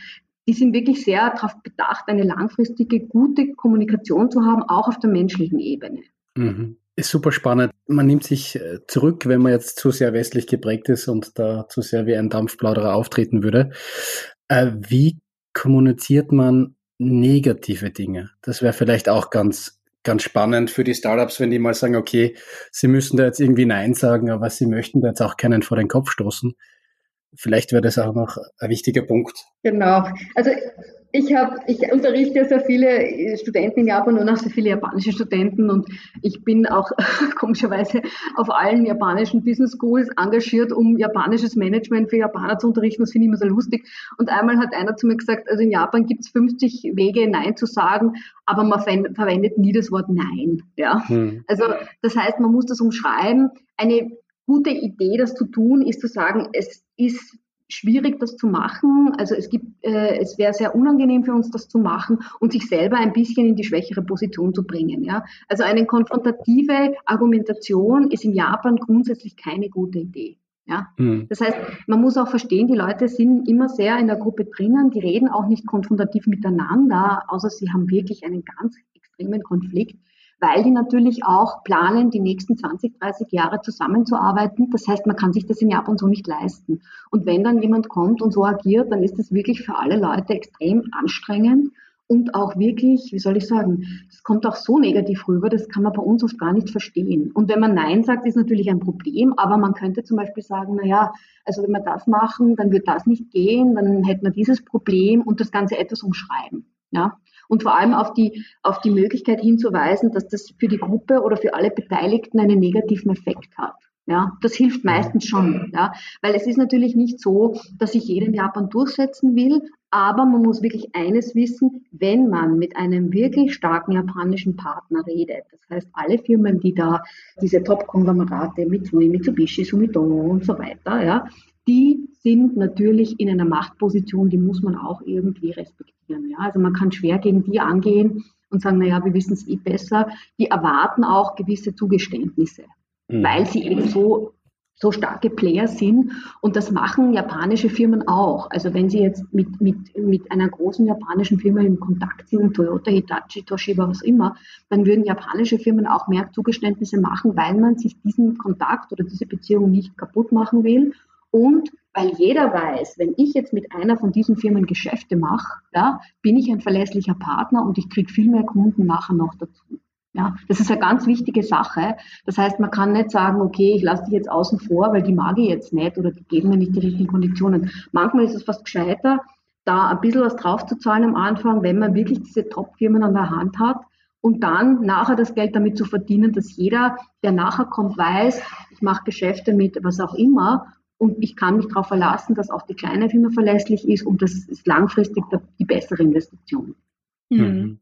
die sind wirklich sehr darauf bedacht, eine langfristige, gute Kommunikation zu haben, auch auf der menschlichen Ebene. Mhm. Ist super spannend. Man nimmt sich zurück, wenn man jetzt zu sehr westlich geprägt ist und da zu sehr wie ein Dampfplauderer auftreten würde. Wie kommuniziert man negative Dinge? Das wäre vielleicht auch ganz, ganz spannend für die Startups, wenn die mal sagen, okay, sie müssen da jetzt irgendwie Nein sagen, aber sie möchten da jetzt auch keinen vor den Kopf stoßen. Vielleicht wäre das auch noch ein wichtiger Punkt. Genau. Also ich unterrichte sehr viele Studenten in Japan und auch sehr viele japanische Studenten und ich bin auch komischerweise auf allen japanischen Business Schools engagiert, um japanisches Management für Japaner zu unterrichten. Das finde ich immer so lustig. Und einmal hat einer zu mir gesagt, also in Japan gibt es 50 Wege, Nein zu sagen, aber man verwendet nie das Wort Nein. Ja? Also das heißt, man muss das umschreiben. Eine gute Idee, das zu tun, ist zu sagen, es ist schwierig, das zu machen. Also es wäre sehr unangenehm für uns, das zu machen und sich selber ein bisschen in die schwächere Position zu bringen. Ja? Also eine konfrontative Argumentation ist in Japan grundsätzlich keine gute Idee. Ja? Mhm. Das heißt, man muss auch verstehen, die Leute sind immer sehr in der Gruppe drinnen, die reden auch nicht konfrontativ miteinander, außer sie haben wirklich einen ganz extremen Konflikt, weil die natürlich auch planen, die nächsten 20, 30 Jahre zusammenzuarbeiten. Das heißt, man kann sich das in Japan so nicht leisten. Und wenn dann jemand kommt und so agiert, dann ist das wirklich für alle Leute extrem anstrengend und auch wirklich, wie soll ich sagen, es kommt auch so negativ rüber, das kann man bei uns oft gar nicht verstehen. Und wenn man Nein sagt, ist natürlich ein Problem, aber man könnte zum Beispiel sagen, naja, also wenn wir das machen, dann wird das nicht gehen, dann hätten wir dieses Problem und das Ganze etwas umschreiben. Ja? Und vor allem auf die Möglichkeit hinzuweisen, dass das für die Gruppe oder für alle Beteiligten einen negativen Effekt hat. Ja, das hilft meistens schon, ja, weil es ist natürlich nicht so, dass sich jeder in Japan durchsetzen will, aber man muss wirklich eines wissen, wenn man mit einem wirklich starken japanischen Partner redet, das heißt alle Firmen, die da diese Top-Konglomerate Mitsubishi, Sumitomo und so weiter, ja, die sind natürlich in einer Machtposition, die muss man auch irgendwie respektieren. Ja? Also man kann schwer gegen die angehen und sagen, naja, wir wissen es eh besser. Die erwarten auch gewisse Zugeständnisse, weil sie eben so starke Player sind. Und das machen japanische Firmen auch. Also wenn sie jetzt mit einer großen japanischen Firma im Kontakt sind, Toyota, Hitachi, Toshiba, was immer, dann würden japanische Firmen auch mehr Zugeständnisse machen, weil man sich diesen Kontakt oder diese Beziehung nicht kaputt machen will. Und Weil jeder weiß, wenn ich jetzt mit einer von diesen Firmen Geschäfte mache, ja, bin ich ein verlässlicher Partner und ich kriege viel mehr Kunden nachher noch dazu. Ja, das ist eine ganz wichtige Sache. Das heißt, man kann nicht sagen, okay, ich lasse dich jetzt außen vor, weil die mag ich jetzt nicht oder die geben mir nicht die richtigen Konditionen. Manchmal ist es fast gescheiter, da ein bisschen was drauf zu zahlen am Anfang, wenn man wirklich diese Top-Firmen an der Hand hat und dann nachher das Geld damit zu verdienen, dass jeder, der nachher kommt, weiß, ich mache Geschäfte mit was auch immer und ich kann mich darauf verlassen, dass auch die kleine Firma verlässlich ist und das ist langfristig die bessere Investition. Mhm.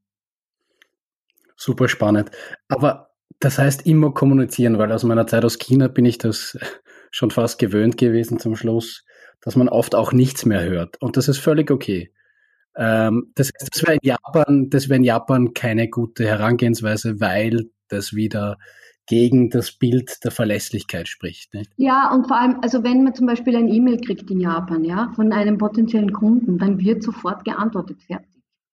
Super spannend. Aber das heißt immer kommunizieren, weil aus meiner Zeit aus China bin ich das schon fast gewöhnt gewesen zum Schluss, dass man oft auch nichts mehr hört. Und das ist völlig okay. Das heißt, das wäre in Japan keine gute Herangehensweise, weil das wieder gegen das Bild der Verlässlichkeit spricht, nicht? Ja, und vor allem, also wenn man zum Beispiel ein E-Mail kriegt in Japan, ja, von einem potenziellen Kunden, dann wird sofort geantwortet, fertig.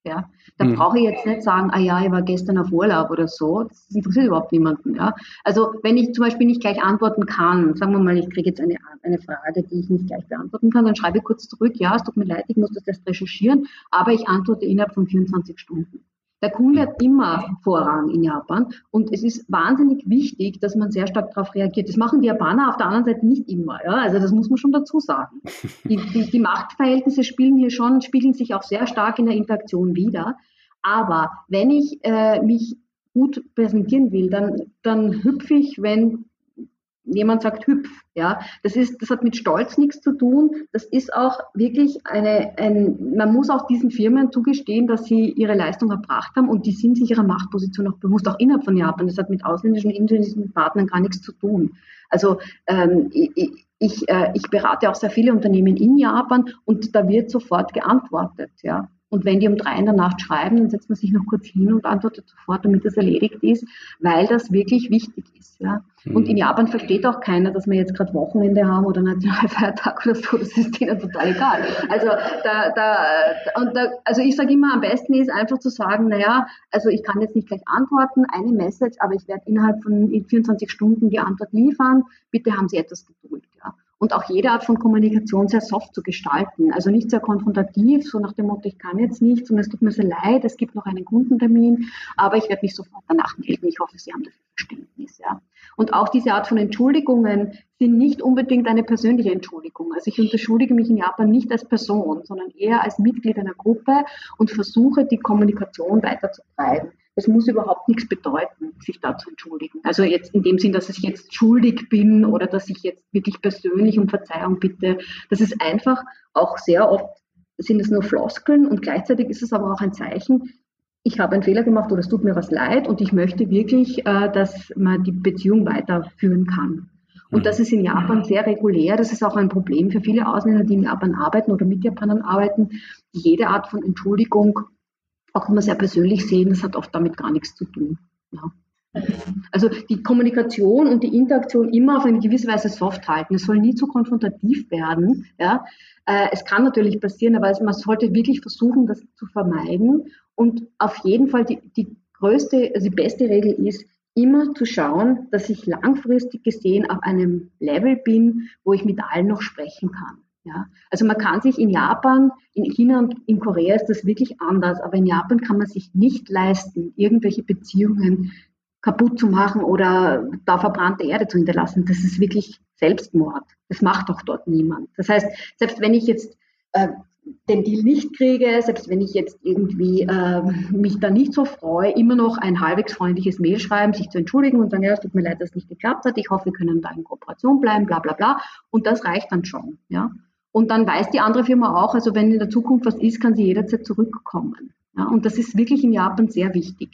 Ja, da brauche ich jetzt nicht sagen, ah ja, ich war gestern auf Urlaub oder so, das interessiert überhaupt niemanden. Ja. Also wenn ich zum Beispiel nicht gleich antworten kann, sagen wir mal, ich kriege jetzt eine Frage, die ich nicht gleich beantworten kann, dann schreibe ich kurz zurück, ja, es tut mir leid, ich muss das erst recherchieren, aber ich antworte innerhalb von 24 Stunden. Der Kunde hat immer Vorrang in Japan und es ist wahnsinnig wichtig, dass man sehr stark darauf reagiert. Das machen die Japaner auf der anderen Seite nicht immer. Ja? Also das muss man schon dazu sagen. Die Machtverhältnisse spiegeln sich auch sehr stark in der Interaktion wider. Aber wenn ich mich gut präsentieren will, dann hüpfe ich, wenn jemand sagt hüpf. Ja? Das hat mit Stolz nichts zu tun. Das ist auch wirklich man muss auch diesen Firmen zugestehen, dass sie ihre Leistung erbracht haben und die sind sich ihrer Machtposition auch bewusst, auch innerhalb von Japan. Das hat mit ausländischen, indonesischen Partnern gar nichts zu tun. Also ich berate auch sehr viele Unternehmen in Japan und da wird sofort geantwortet. Ja? Und wenn die um 3 in der Nacht schreiben, dann setzt man sich noch kurz hin und antwortet sofort, damit das erledigt ist, weil das wirklich wichtig ist. Ja. Mhm. Und in Japan versteht auch keiner, dass wir jetzt gerade Wochenende haben oder Nationalfeiertag oder so, das ist denen total egal. Also, also ich sage immer, am besten ist einfach zu sagen, naja, also ich kann jetzt nicht gleich antworten, eine Message, aber ich werde innerhalb von 24 Stunden die Antwort liefern, bitte haben Sie etwas Geduld. Ja. Und auch jede Art von Kommunikation sehr soft zu gestalten. Also nicht sehr konfrontativ, so nach dem Motto, ich kann jetzt nichts und es tut mir sehr leid, es gibt noch einen Kundentermin, aber ich werde mich sofort danach melden. Ich hoffe, Sie haben dafür Verständnis. Ja. Und auch diese Art von Entschuldigungen sind nicht unbedingt eine persönliche Entschuldigung. Also ich entschuldige mich in Japan nicht als Person, sondern eher als Mitglied einer Gruppe und versuche, die Kommunikation weiterzutreiben. Das muss überhaupt nichts bedeuten, sich da zu entschuldigen. Also jetzt in dem Sinn, dass ich jetzt schuldig bin oder dass ich jetzt wirklich persönlich um Verzeihung bitte. Das ist einfach auch sehr oft, sind es nur Floskeln und gleichzeitig ist es aber auch ein Zeichen, ich habe einen Fehler gemacht oder es tut mir was leid und ich möchte wirklich, dass man die Beziehung weiterführen kann. Und das ist in Japan sehr regulär. Das ist auch ein Problem für viele Ausländer, die in Japan arbeiten oder mit Japanern arbeiten, die jede Art von Entschuldigung auch immer sehr persönlich sehen, das hat oft damit gar nichts zu tun. Ja. Also die Kommunikation und die Interaktion immer auf eine gewisse Weise soft halten. Es soll nie zu konfrontativ werden. Ja. Es kann natürlich passieren, aber man sollte wirklich versuchen, das zu vermeiden. Und auf jeden Fall die beste Regel ist, immer zu schauen, dass ich langfristig gesehen auf einem Level bin, wo ich mit allen noch sprechen kann. Ja, also man kann sich in Japan, in China und in Korea ist das wirklich anders, aber in Japan kann man sich nicht leisten, irgendwelche Beziehungen kaputt zu machen oder da verbrannte Erde zu hinterlassen. Das ist wirklich Selbstmord. Das macht doch dort niemand. Das heißt, selbst wenn ich jetzt den Deal nicht kriege, selbst wenn ich jetzt irgendwie mich da nicht so freue, immer noch ein halbwegs freundliches Mail schreiben, sich zu entschuldigen und sagen, ja, es tut mir leid, dass es nicht geklappt hat, ich hoffe, wir können da in Kooperation bleiben, bla bla bla. Und das reicht dann schon. Ja. Und dann weiß die andere Firma auch, also wenn in der Zukunft was ist, kann sie jederzeit zurückkommen. Ja. Und das ist wirklich in Japan sehr wichtig.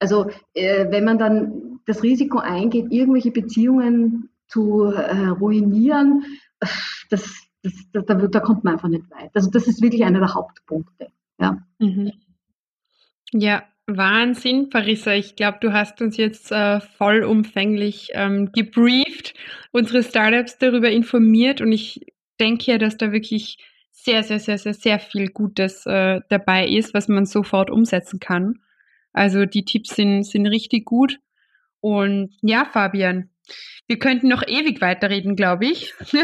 Also wenn man dann das Risiko eingeht, irgendwelche Beziehungen zu ruinieren, da kommt man einfach nicht weit. Also das ist wirklich einer der Hauptpunkte. Ja, ja, Wahnsinn, Parisa. Ich glaube, du hast uns jetzt vollumfänglich gebrieft, unsere Startups darüber informiert und ich denke ja, dass da wirklich sehr, sehr, sehr, sehr, sehr viel Gutes dabei ist, was man sofort umsetzen kann. Also die Tipps sind richtig gut. Und ja, Fabian, Wir könnten noch ewig weiterreden, glaube ich. Ja,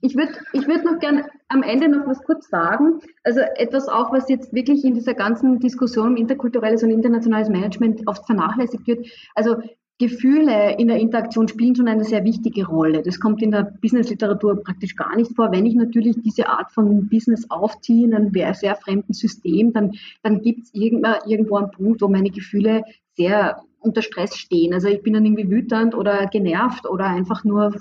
ich würde noch gern am Ende noch was kurz sagen. Also etwas auch, was jetzt wirklich in dieser ganzen Diskussion um interkulturelles und internationales Management oft vernachlässigt wird. Also Gefühle in der Interaktion spielen schon eine sehr wichtige Rolle. Das kommt in der Business-Literatur praktisch gar nicht vor. Wenn ich natürlich diese Art von Business aufziehe in einem sehr fremden System, dann gibt es irgendwo einen Punkt, wo meine Gefühle sehr unter Stress stehen. Also ich bin dann irgendwie wütend oder genervt oder einfach nur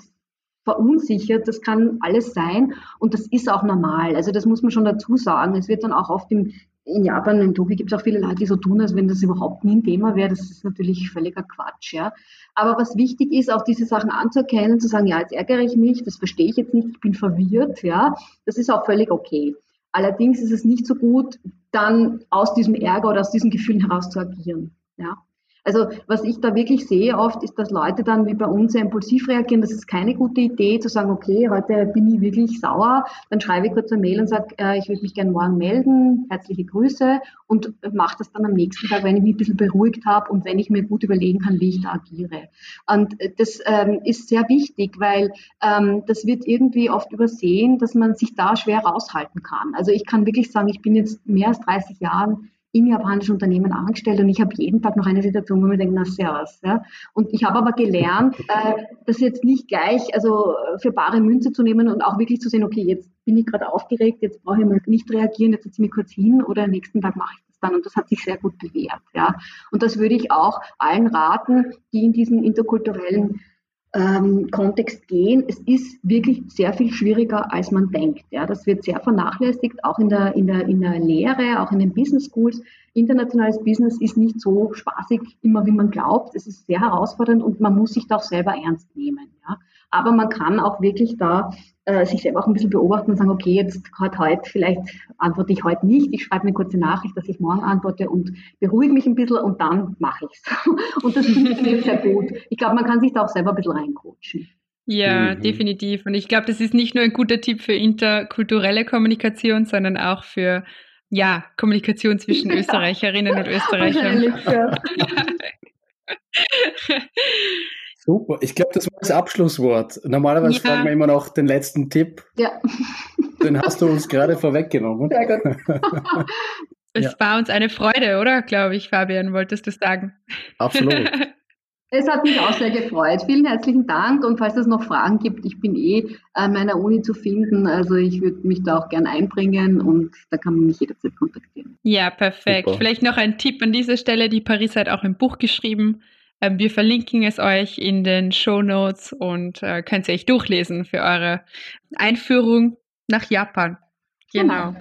verunsichert, das kann alles sein und das ist auch normal. Also das muss man schon dazu sagen. Es wird dann auch oft in Japan, in Tokio gibt es auch viele Leute, die so tun, als wenn das überhaupt nie ein Thema wäre. Das ist natürlich völliger Quatsch, ja. Aber was wichtig ist, auch diese Sachen anzuerkennen, zu sagen, ja, jetzt ärgere ich mich, das verstehe ich jetzt nicht, ich bin verwirrt, ja. Das ist auch völlig okay. Allerdings ist es nicht so gut, dann aus diesem Ärger oder aus diesen Gefühlen heraus zu agieren, ja. Also was ich da wirklich sehe oft, ist, dass Leute dann wie bei uns sehr impulsiv reagieren. Das ist keine gute Idee, zu sagen, okay, heute bin ich wirklich sauer. Dann schreibe ich kurz eine Mail und sage, ich würde mich gerne morgen melden, herzliche Grüße, und mache das dann am nächsten Tag, wenn ich mich ein bisschen beruhigt habe und wenn ich mir gut überlegen kann, wie ich da agiere. Und das ist sehr wichtig, weil das wird irgendwie oft übersehen, dass man sich da schwer raushalten kann. Also ich kann wirklich sagen, ich bin jetzt mehr als 30 Jahre in japanischen Unternehmen angestellt und ich habe jeden Tag noch eine Situation, wo ich denke, na servus. Ja. Und ich habe aber gelernt, das jetzt nicht gleich für bare Münze zu nehmen und auch wirklich zu sehen, okay, jetzt bin ich gerade aufgeregt, jetzt brauche ich mal nicht reagieren, jetzt setze ich mich kurz hin oder am nächsten Tag mache ich das dann. Und das hat sich sehr gut bewährt. Ja. Und das würde ich auch allen raten, die in diesen interkulturellen Kontext gehen. Es ist wirklich sehr viel schwieriger, als man denkt. Ja, das wird sehr vernachlässigt, auch in der Lehre, auch in den Business Schools. Internationales Business ist nicht so spaßig, immer wie man glaubt. Es ist sehr herausfordernd und man muss sich da auch selber ernst nehmen. Ja. Aber man kann auch wirklich da sich selber auch ein bisschen beobachten und sagen, okay, jetzt gerade heute, vielleicht antworte ich heute nicht, ich schreibe eine kurze Nachricht, dass ich morgen antworte und beruhige mich ein bisschen und dann mache ich es. Und das funktioniert sehr gut. Ich glaube, man kann sich da auch selber ein bisschen reincoachen. Ja, definitiv. Und ich glaube, das ist nicht nur ein guter Tipp für interkulturelle Kommunikation, sondern auch für Kommunikation zwischen Österreicherinnen und Österreichern. Super, ich glaube, das war das Abschlusswort. Normalerweise fragen wir immer noch den letzten Tipp. Ja. Den hast du uns gerade vorweggenommen. Sehr gut. Es war uns eine Freude, oder? Glaube ich, Fabian, wolltest du sagen. Absolut. Es hat mich auch sehr gefreut. Vielen herzlichen Dank. Und falls es noch Fragen gibt, ich bin an meiner Uni zu finden. Also ich würde mich da auch gern einbringen und da kann man mich jederzeit kontaktieren. Ja, perfekt. Super. Vielleicht noch ein Tipp an dieser Stelle. Die Parisa hat auch ein Buch geschrieben. Wir verlinken es euch in den Shownotes und könnt ihr euch durchlesen für eure Einführung nach Japan. Genau.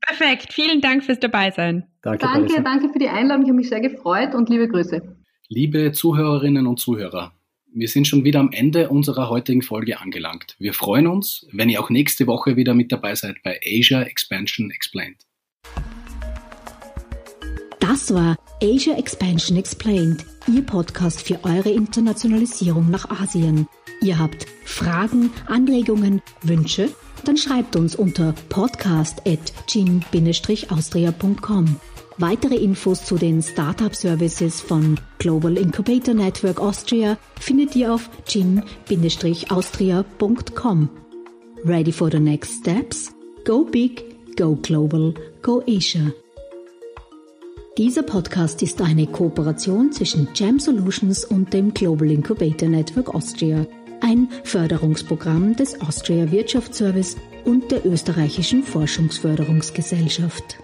Perfekt. Vielen Dank fürs Dabeisein. Danke für die Einladung. Ich habe mich sehr gefreut und liebe Grüße. Liebe Zuhörerinnen und Zuhörer, wir sind schon wieder am Ende unserer heutigen Folge angelangt. Wir freuen uns, wenn ihr auch nächste Woche wieder mit dabei seid bei Asia Expansion Explained. Das war Asia Expansion Explained, Ihr Podcast für eure Internationalisierung nach Asien. Ihr habt Fragen, Anregungen, Wünsche? Dann schreibt uns unter podcast@gin-austria.com. Weitere Infos zu den Startup-Services von Global Incubator Network Austria findet ihr auf gin-austria.com. Ready for the next steps? Go big, go global, go Asia. Dieser Podcast ist eine Kooperation zwischen Gem Solutions und dem Global Incubator Network Austria, ein Förderungsprogramm des Austria Wirtschaftsservice und der Österreichischen Forschungsförderungsgesellschaft.